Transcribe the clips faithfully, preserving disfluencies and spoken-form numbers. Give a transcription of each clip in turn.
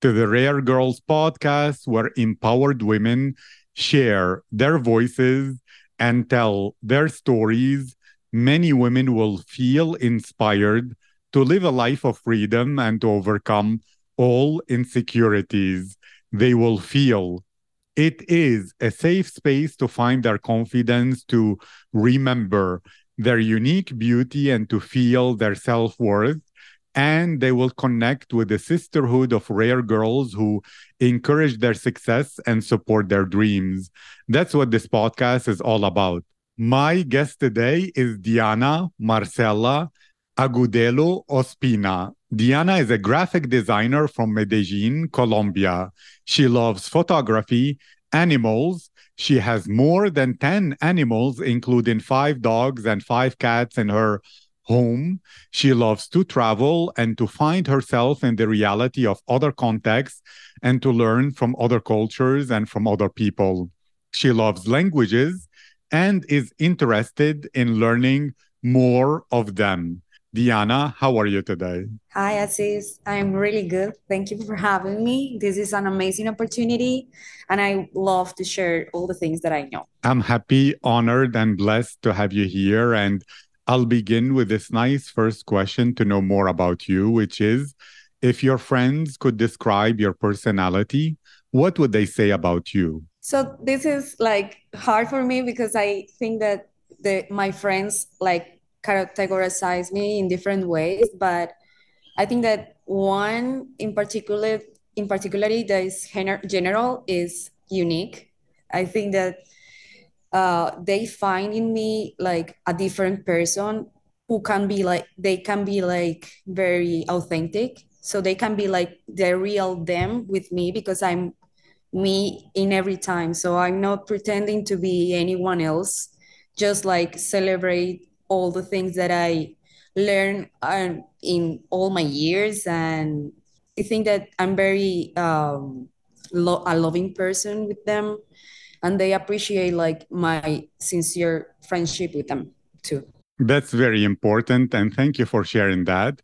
to the Rare Girls podcast, where empowered women share their voices and tell their stories, many women will feel inspired to live a life of freedom and to overcome all insecurities. They will feel it is a safe space to find their confidence, to remember their unique beauty and to feel their self-worth. And they will connect with the sisterhood of Rare Girls who encourage their success and support their dreams. That's what this podcast is all about. My guest today is Diana Marcela Agudelo Ospina. Diana is a graphic designer from Medellin, Colombia. She loves photography, animals. She has more than ten animals, including five dogs and five cats in her home. She loves to travel and to find herself in the reality of other contexts and to learn from other cultures and from other people. She loves languages and is interested in learning more of them. Diana, how are you today? Hi, Aziz. I'm really good. Thank you for having me. This is an amazing opportunity, and I love to share all the things that I know. I'm happy, honored, and blessed to have you here. And I'll begin with this nice first question to know more about you, which is, if your friends could describe your personality, what would they say about you? So this is like hard for me because I think that the, my friends like categorize me in different ways, but I think that one in particular, in particular that is general is unique. I think that uh, they find in me like a different person who can be like, they can be like very authentic. So they can be like the real them with me because I'm me in every time. So I'm not pretending to be anyone else, just like celebrate all the things that I learned um, in all my years. And I think that I'm very um, lo- a loving person with them. And they appreciate like my sincere friendship with them too. That's very important. And thank you for sharing that.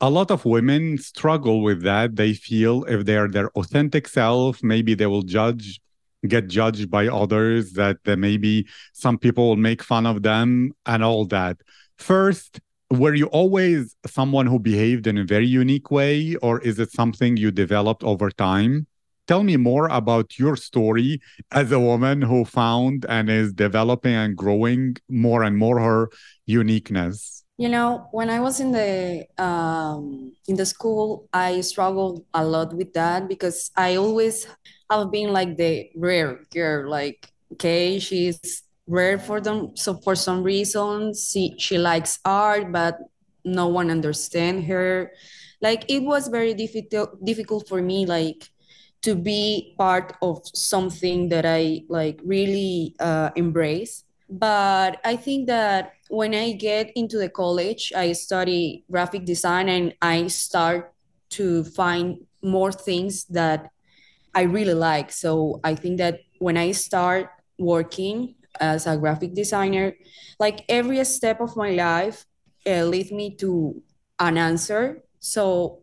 A lot of women struggle with that. They feel if they are their authentic self, maybe they will judge get judged by others, that uh, maybe some people will make fun of them and all that. First, were you always someone who behaved in a very unique way, or is it something you developed over time? Tell me more about your story as a woman who found and is developing and growing more and more her uniqueness. You know, when I was in the um, in the school, I struggled a lot with that because I always have been like the rare girl. Like, okay, she's rare for them. So for some reason, she she likes art, but no one understands her. Like, it was very difficult difficult for me, like, to be part of something that I like really uh, embrace. But I think that when I get into the college, I study graphic design and I start to find more things that I really like. So I think that when I start working as a graphic designer, like every step of my life uh, leads me to an answer. So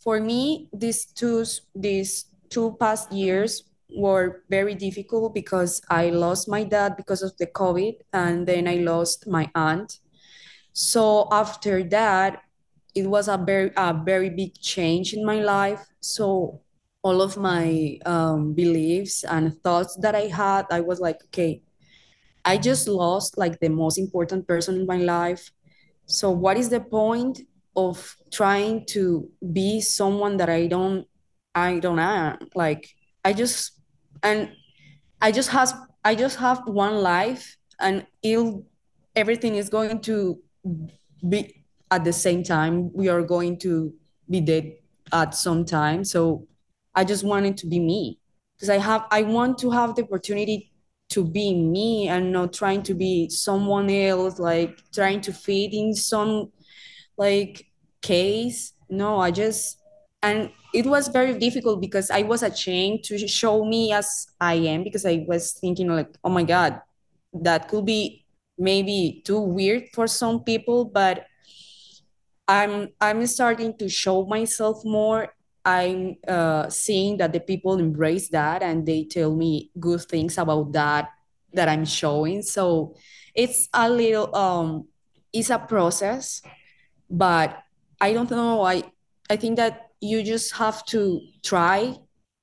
for me, these two, these two past years were very difficult because I lost my dad because of the COVID, and then I lost my aunt. So after that, it was a very a very big change in my life. So all of my um, beliefs and thoughts that I had, I was like, okay, I just lost like the most important person in my life. So what is the point of trying to be someone that I don't, I don't am? Like, I just, And I just has I just have one life, and it'll, everything is going to be at the same time. We are going to be dead at some time. So I just wanted to be me, because I have, I want to have the opportunity to be me and not trying to be someone else, like trying to fit in some like case. No, I just, and it was very difficult because I was ashamed to show me as I am, because I was thinking like, oh my God, that could be maybe too weird for some people, but I'm, I'm starting to show myself more. I'm uh, seeing that the people embrace that and they tell me good things about that, that I'm showing. So it's a little, um, it's a process, but I don't know. I, I think that you just have to try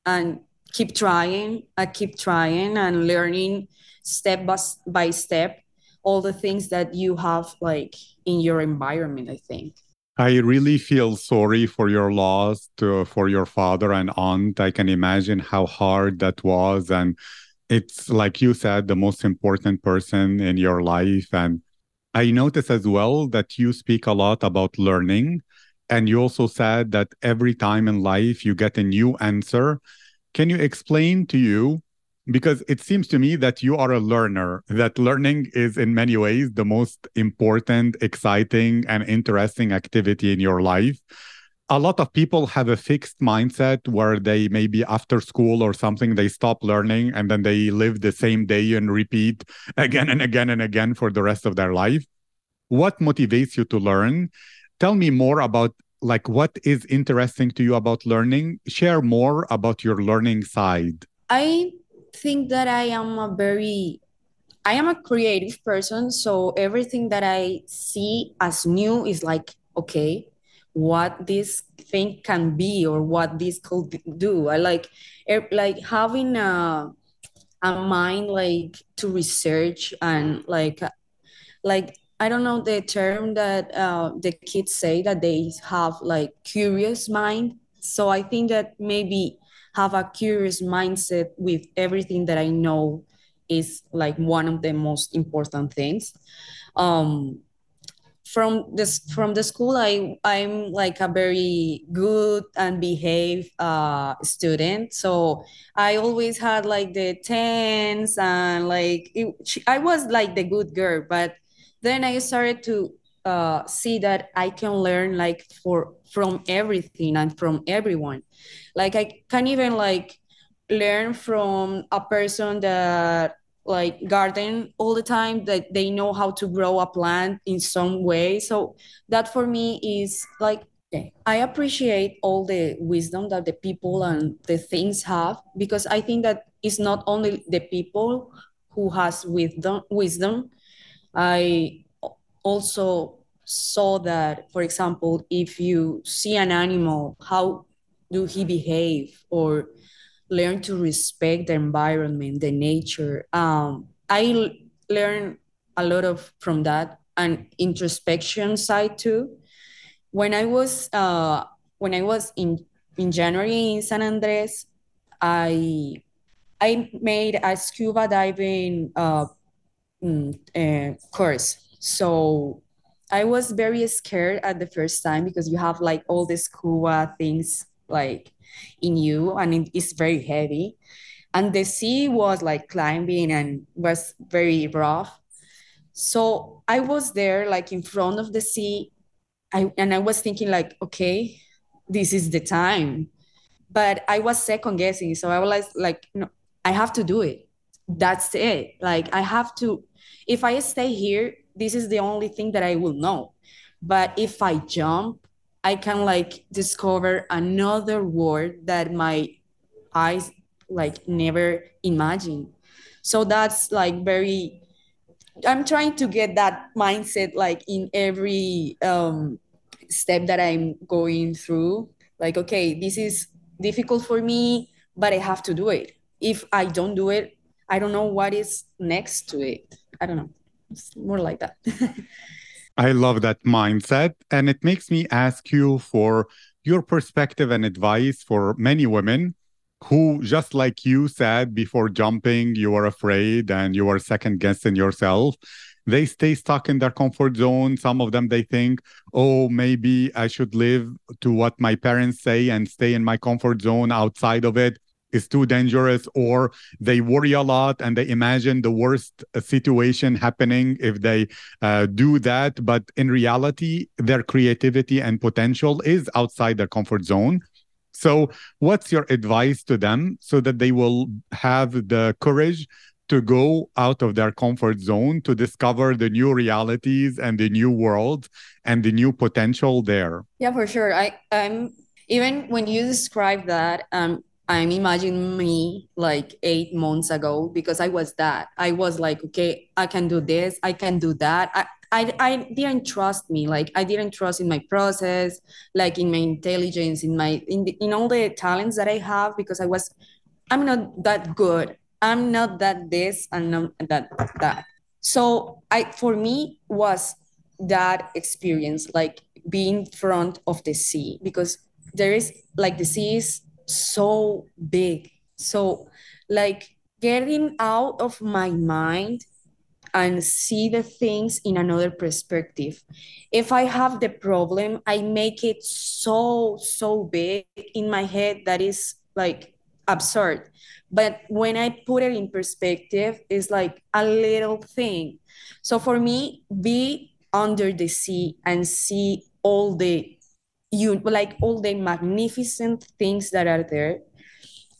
and keep trying and keep trying and learning step by step all the things that you have like in your environment, I think. I really feel sorry for your loss, to, for your father and aunt. I can imagine how hard that was. And it's, like you said, the most important person in your life. And I notice as well that you speak a lot about learning. And you also said that every time in life you get a new answer. Can you explain to you, because it seems to me that you are a learner, that learning is in many ways the most important, exciting, and interesting activity in your life. A lot of people have a fixed mindset where they maybe after school or something, they stop learning and then they live the same day and repeat again and again and again for the rest of their life. What motivates you to learn? Tell me more about like what is interesting to you about learning. Share more about your learning side. I... think that I am a very, I am a creative person. So everything that I see as new is like, okay, what this thing can be or what this could do. I like, like having a, a mind like to research and like, like, I don't know the term that uh, the kids say that they have like curious mind. So I think that maybe have a curious mindset with everything that I know is like one of the most important things. Um, from this, from the school, I, I'm like a very good and behaved uh, student. So I always had like the tens and like, it, she, I was like the good girl, but then I started to uh, see that I can learn like for, from everything and from everyone. Like I can even like learn from a person that like garden all the time, that they know how to grow a plant in some way. So that for me is like, okay, I appreciate all the wisdom that the people and the things have, because I think that it's not only the people who has wisdom. Wisdom. I also saw that, for example, if you see an animal, how do he behave, or learn to respect the environment, the nature. Um, I l- learned a lot of from that, and introspection side too. When I was uh, when I was in, in January in San Andres, I I made a scuba diving uh, uh, course. So I was very scared at the first time, because you have like all the scuba things like in you, and it's very heavy, and the sea was like climbing and was very rough. So I was there like in front of the sea, I, and I was thinking like, okay, this is the time, but I was second guessing. So I was like, no, I have to do it. That's it. Like I have to, if I stay here, this is the only thing that I will know. But if I jump, I can like discover another world that my eyes like never imagined. So that's like very, I'm trying to get that mindset like in every um, step that I'm going through. Like, okay, this is difficult for me, but I have to do it. If I don't do it, I don't know what is next to it. I don't know. It's more like that. I love that mindset. And it makes me ask you for your perspective and advice for many women who, just like you said, before jumping, you were afraid and you were second guessing yourself. they stay stuck in their comfort zone. Some of them, they think, oh, maybe I should live to what my parents say and stay in my comfort zone. Outside of it is too dangerous. Or they worry a lot and they imagine the worst situation happening if they uh, do that. But in reality, their creativity and potential is outside their comfort zone. So what's your advice to them so that they will have the courage to go out of their comfort zone to discover the new realities and the new world and the new potential there? Yeah, for sure. I, I'm even when you describe that, um, I'm imagining me like eight months ago, because I was that. I was like, okay, I can do this. I can do that. I, I, I didn't trust me. Like I didn't trust in my process, like in my intelligence, in my, in, the, in all the talents that I have, because I was, I'm not that good. I'm not that this and not that, that. So I, for me was that experience, like being in front of the sea, because there is like, the sea is so big. So like getting out of my mind and see the things in another perspective. If I have the problem, I make it so, so big in my head that is like absurd. But when I put it in perspective, it's like a little thing. So for me, be under the sea and see all the, you like all the magnificent things that are there.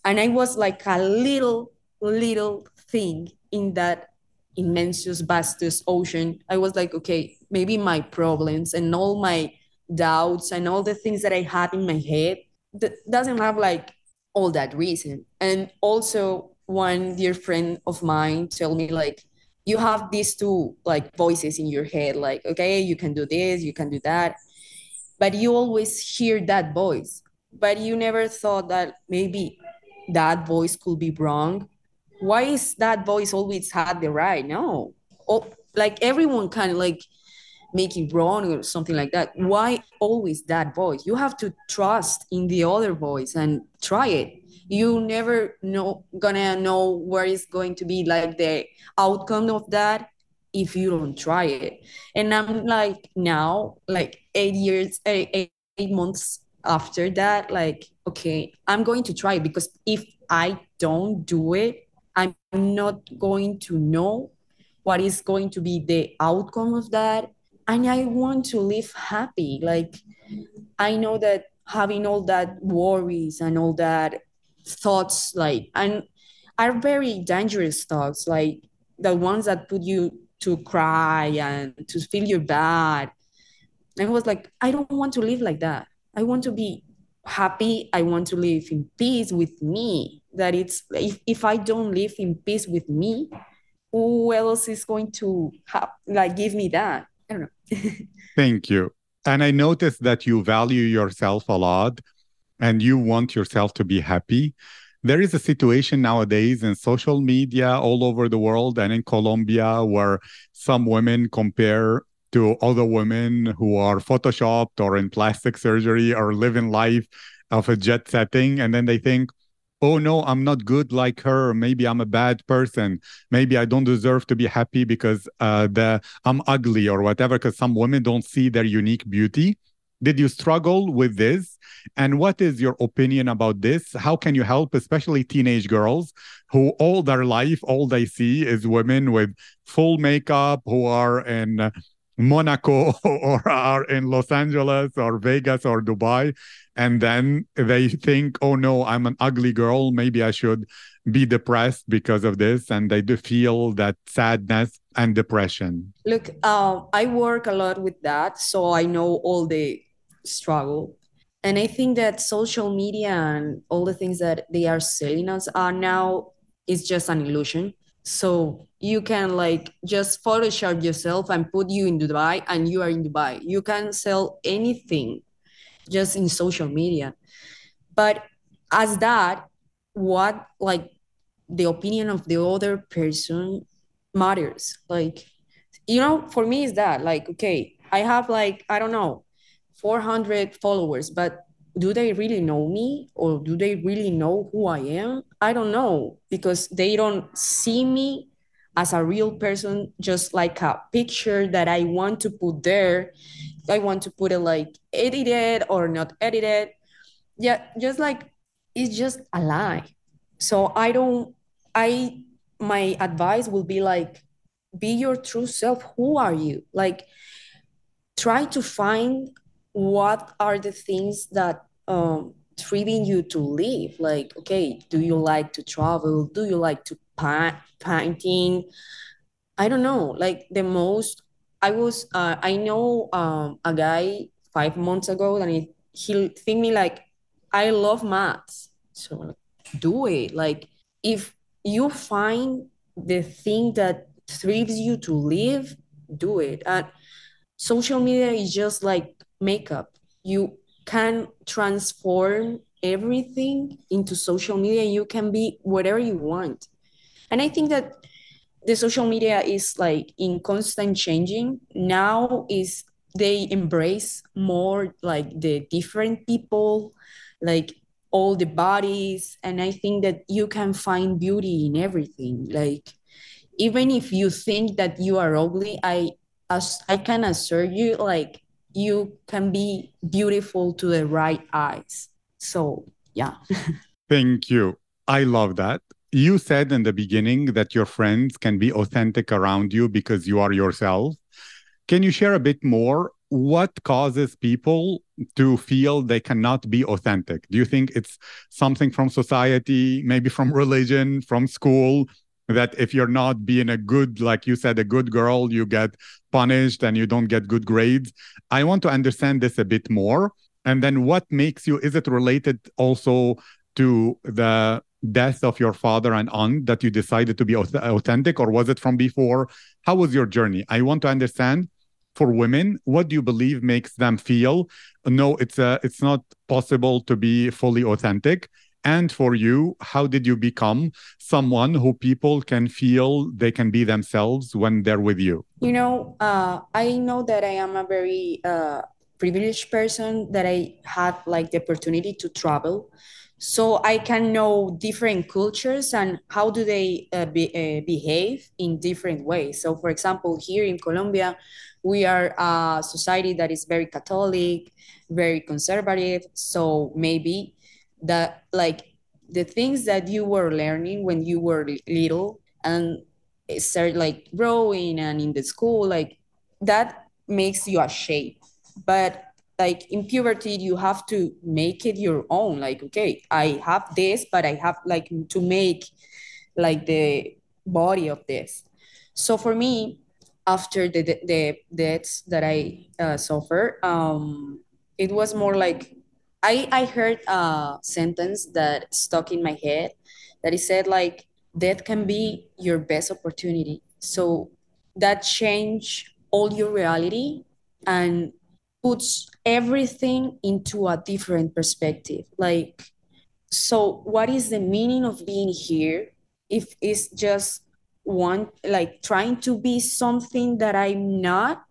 And I was like a little, little thing in that immense, vast ocean. I was like, okay, maybe my problems and all my doubts and all the things that I had in my head that doesn't have like all that reason. And also one dear friend of mine told me like, you have these two like voices in your head, like, okay, you can do this, you can do that. But you always hear that voice, but you never thought that maybe that voice could be wrong. Why is that voice always had the right? No, oh, like everyone can like make it wrong or something like that. Why always that voice? You have to trust in the other voice and try it. You never know gonna know where is going to be like the outcome of that if you don't try it. And I'm like now, like eight years, eight, eight months after that, like, okay, I'm going to try it, because if I don't do it, I'm not going to know what is going to be the outcome of that. And I want to live happy. Like, I know that having all that worries and all that thoughts, like, and are very dangerous thoughts, like the ones that put you to cry and to feel you're bad. And I was like, I don't want to live like that. I want to be happy. I want to live in peace with me. That it's if, if I don't live in peace with me, who else is going to have, like give me that? I don't know. Thank you. And I noticed that you value yourself a lot and you want yourself to be happy. There is a situation nowadays in social media all over the world and in Colombia where some women compare to other women who are photoshopped or in plastic surgery or living life of a jet setting. And then they think, oh no, I'm not good like her. Maybe I'm a bad person. Maybe I don't deserve to be happy because uh, the, I'm ugly or whatever, because some women don't see their unique beauty. Did you struggle with this? And what is your opinion about this? How can you help, especially teenage girls who all their life, all they see is women with full makeup who are in uh, Monaco or are in Los Angeles or Vegas or Dubai. And then they think, oh no, I'm an ugly girl. Maybe I should be depressed because of this. And they do feel that sadness and depression. Look, uh, I work a lot with that. So I know all the struggle. And I think that social media and all the things that they are selling us are now, is just an illusion. So you can like just Photoshop yourself and put you in Dubai and you are in Dubai. You can sell anything just in social media. But as that, what like the opinion of the other person matters. Like, you know, for me is that like, okay, I have like, I don't know, four hundred followers, but do they really know me or do they really know who I am? I don't know, because they don't see me as a real person, just like a picture that I want to put there. I want to put it like edited or not edited. Yeah, just like, it's just a lie. So I don't, I, my advice will be like, be your true self. Who are you? Like, try to find what are the things that um, driven you to live. Like, okay, do you like to travel? Do you like to pa- painting? I don't know. Like the most, I was, uh, I know um, a guy five months ago, and he, he think me like, I love maths. So do it. Like, if you find the thing that thrives you to live, do it. And social media is just like makeup. You can transform everything into social media. You can be whatever you want. And I think that the social media is like in constant changing. Now is they embrace more like the different people, like all the bodies. And I think that you can find beauty in everything. Like, even if you think that you are ugly, I as I can assure you, like, you can be beautiful to the right eyes. So, yeah. Thank you. I love that. You said in the beginning that your friends can be authentic around you because you are yourself. Can you share a bit more? What causes people to feel they cannot be authentic? Do you think it's something from society, maybe from religion, from school, that if you're not being a good, like you said, a good girl, you get punished and you don't get good grades? I want to understand this a bit more. And then what makes you, is it related also to the death of your father and aunt that you decided to be authentic, or was it from before? How was your journey? I want to understand for women, what do you believe makes them feel, no, it's a, it's not possible to be fully authentic? And for you, how did you become someone who people can feel they can be themselves when they're with you? You know, uh, I know that I am a very uh, privileged person, that I had like the opportunity to travel. So I can know different cultures and how do they uh, be, uh, behave in different ways. So for example, here in Colombia, we are a society that is very Catholic, very conservative. So maybe that like the things that you were learning when you were little and start like growing and in the school, like that makes you a shape. But like in puberty, you have to make it your own. Like, okay, I have this, but I have like to make like the body of this. So for me, after the the, the deaths that I uh, suffered, um, it was more like I, I heard a sentence that stuck in my head that it said like, death can be your best opportunity. So that changed all your reality and puts everything into a different perspective. Like, so what is the meaning of being here if it's just one, like trying to be something that I'm not,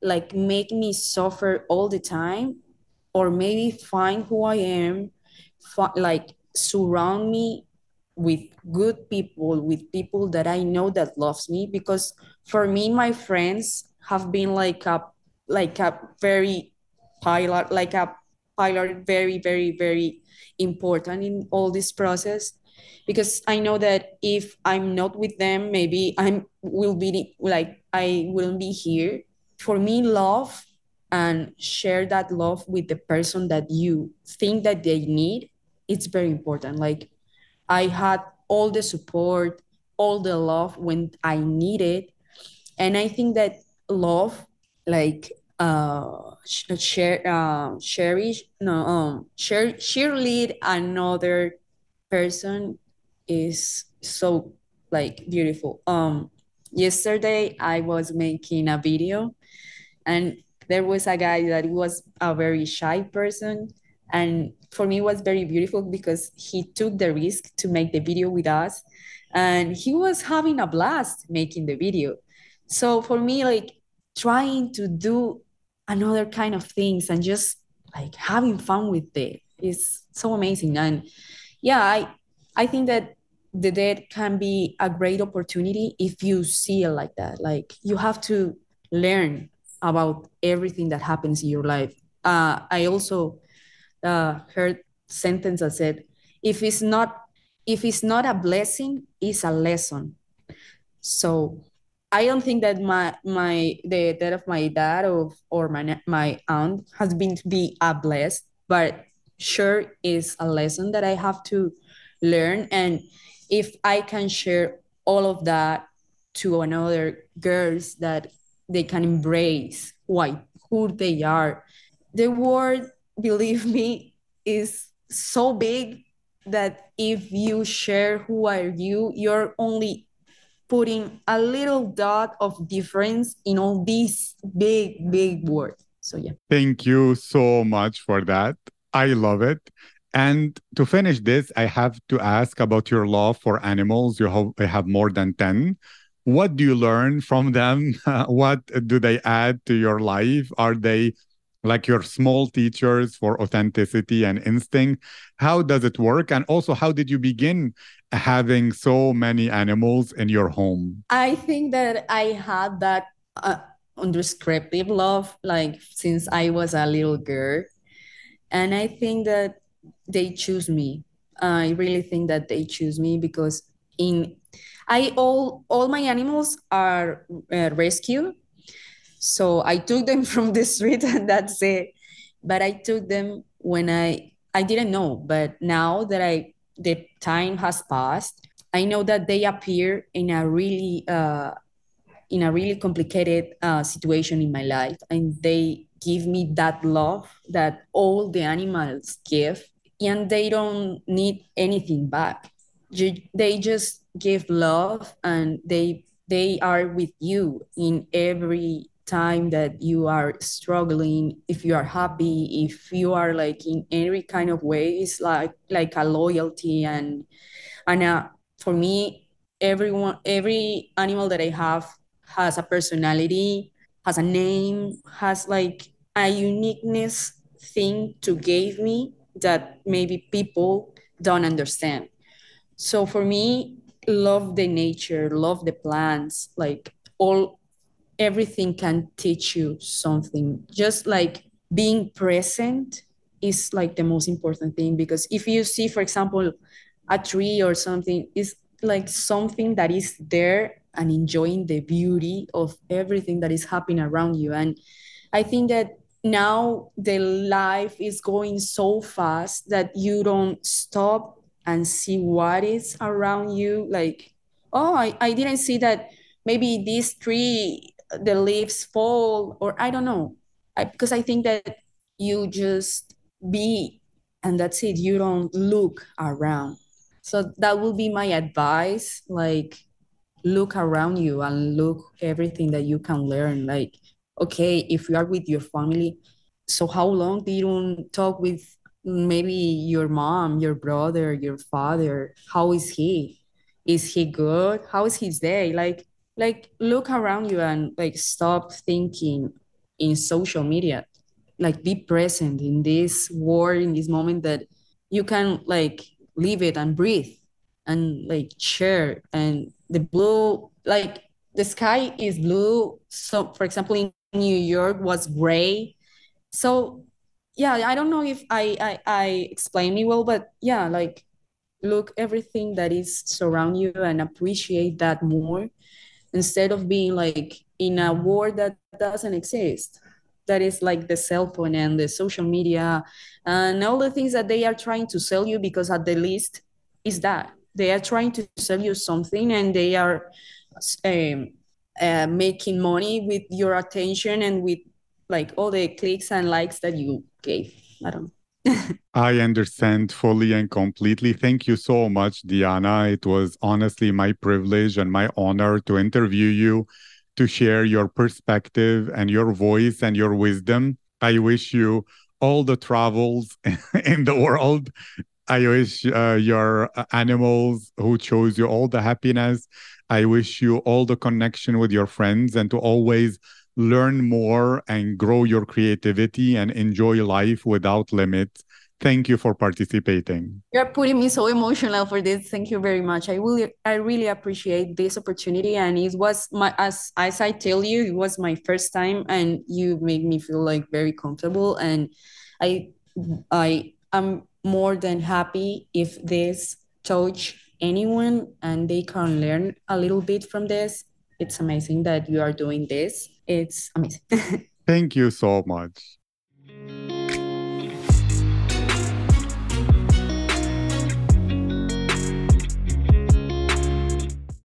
like make me suffer all the time, or maybe find who I am, fi- like surround me with good people, with people that I know that loves me. Because for me, my friends have been like a like a very pilot, like a pilot, very, very, very important in all this process, because I know that if I'm not with them, maybe I'm will be like, I will be here. For me, love and share that love with the person that you think that they need, it's very important. Like I had all the support, all the love when I needed. And I think that love, like, Uh, share, um, cherish, no, um, share, cheerlead another person is so like beautiful. Um, yesterday I was making a video, and there was a guy that was a very shy person, and for me it was very beautiful because he took the risk to make the video with us, and he was having a blast making the video. So for me, like trying to do another kind of things and just like having fun with it is so amazing. And yeah, I I think that the debt can be a great opportunity if you see it like that. Like, you have to learn about everything that happens in your life. Uh, I also uh, heard sentence that said, if it's not if it's not a blessing, it's a lesson. So I don't think that my my the death of my dad or, or my my aunt has been to be a blessing, but sure is a lesson that I have to learn. And if I can share all of that to another girls, that they can embrace why who they are. The world, believe me, is so big that if you share who are you, you're only putting a little dot of difference in all this big, big world. So, yeah. Thank you so much for that. I love it. And to finish this, I have to ask about your love for animals. You have more than ten. What do you learn from them? What do they add to your life? Are they like your small teachers for authenticity and instinct? How does it work? And also, how did you begin having so many animals in your home? I think that I had that uh, undescriptive love, like, since I was a little girl. And I think that they choose me. I really think that they choose me because in I all all my animals are uh, rescued. So I took them from the street and that's it. But I took them when I, I didn't know. But now that I the time has passed, I know that they appear in a really uh, in a really complicated uh, situation in my life. And they give me that love that all the animals give. And they don't need anything back. You, they just give love, and they they are with you in every time that you are struggling, if you are happy, if you are like in every kind of way. It's like like a loyalty, and and uh, for me, everyone every animal that I have has a personality, has a name, has like a uniqueness thing to give me that maybe people don't understand. So for me, love the nature, love the plants, like all everything can teach you something. Just like being present is like the most important thing, because if you see, for example, a tree or something, it's like something that is there and enjoying the beauty of everything that is happening around you. And I think that now the life is going so fast that you don't stop and see what is around you. Like, oh, I, I didn't see that maybe this tree, the leaves fall, or I don't know. I, because I think that you just be, and that's it. You don't look around. So that will be my advice. Like, look around you and look everything that you can learn. Like, okay, if you are with your family, so how long do you don't talk with maybe your mom, your brother, your father? How is he? Is he good? How is his day? Like, like look around you and like stop thinking in social media. Like, be present in this world, in this moment that you can like live it and breathe and like share. And the blue, like the sky is blue. So for example, in New York was gray. So yeah, I don't know if I, I, I explained it well, but yeah, like look everything that is surround you and appreciate that more, instead of being like in a world that doesn't exist, that is like the cell phone and the social media and all the things that they are trying to sell you, because at the least is that they are trying to sell you something, and they are um, uh, making money with your attention and with like all the clicks and likes that you gave. I don't know. I understand fully and completely. Thank you so much, Diana. It was honestly my privilege and my honor to interview you, to share your perspective and your voice and your wisdom. I wish you all the travels in the world. I wish uh, your animals who chose you all the happiness. I wish you all the connection with your friends, and to always learn more and grow your creativity and enjoy life without limits. Thank you for participating. You're putting me so emotional for this. Thank you very much. I will. I really appreciate this opportunity. And it was my, as, as I tell you, it was my first time, and you made me feel like very comfortable. And I, I am more than happy if this touch anyone and they can learn a little bit from this. It's amazing that you are doing this. It's amazing. Thank you so much.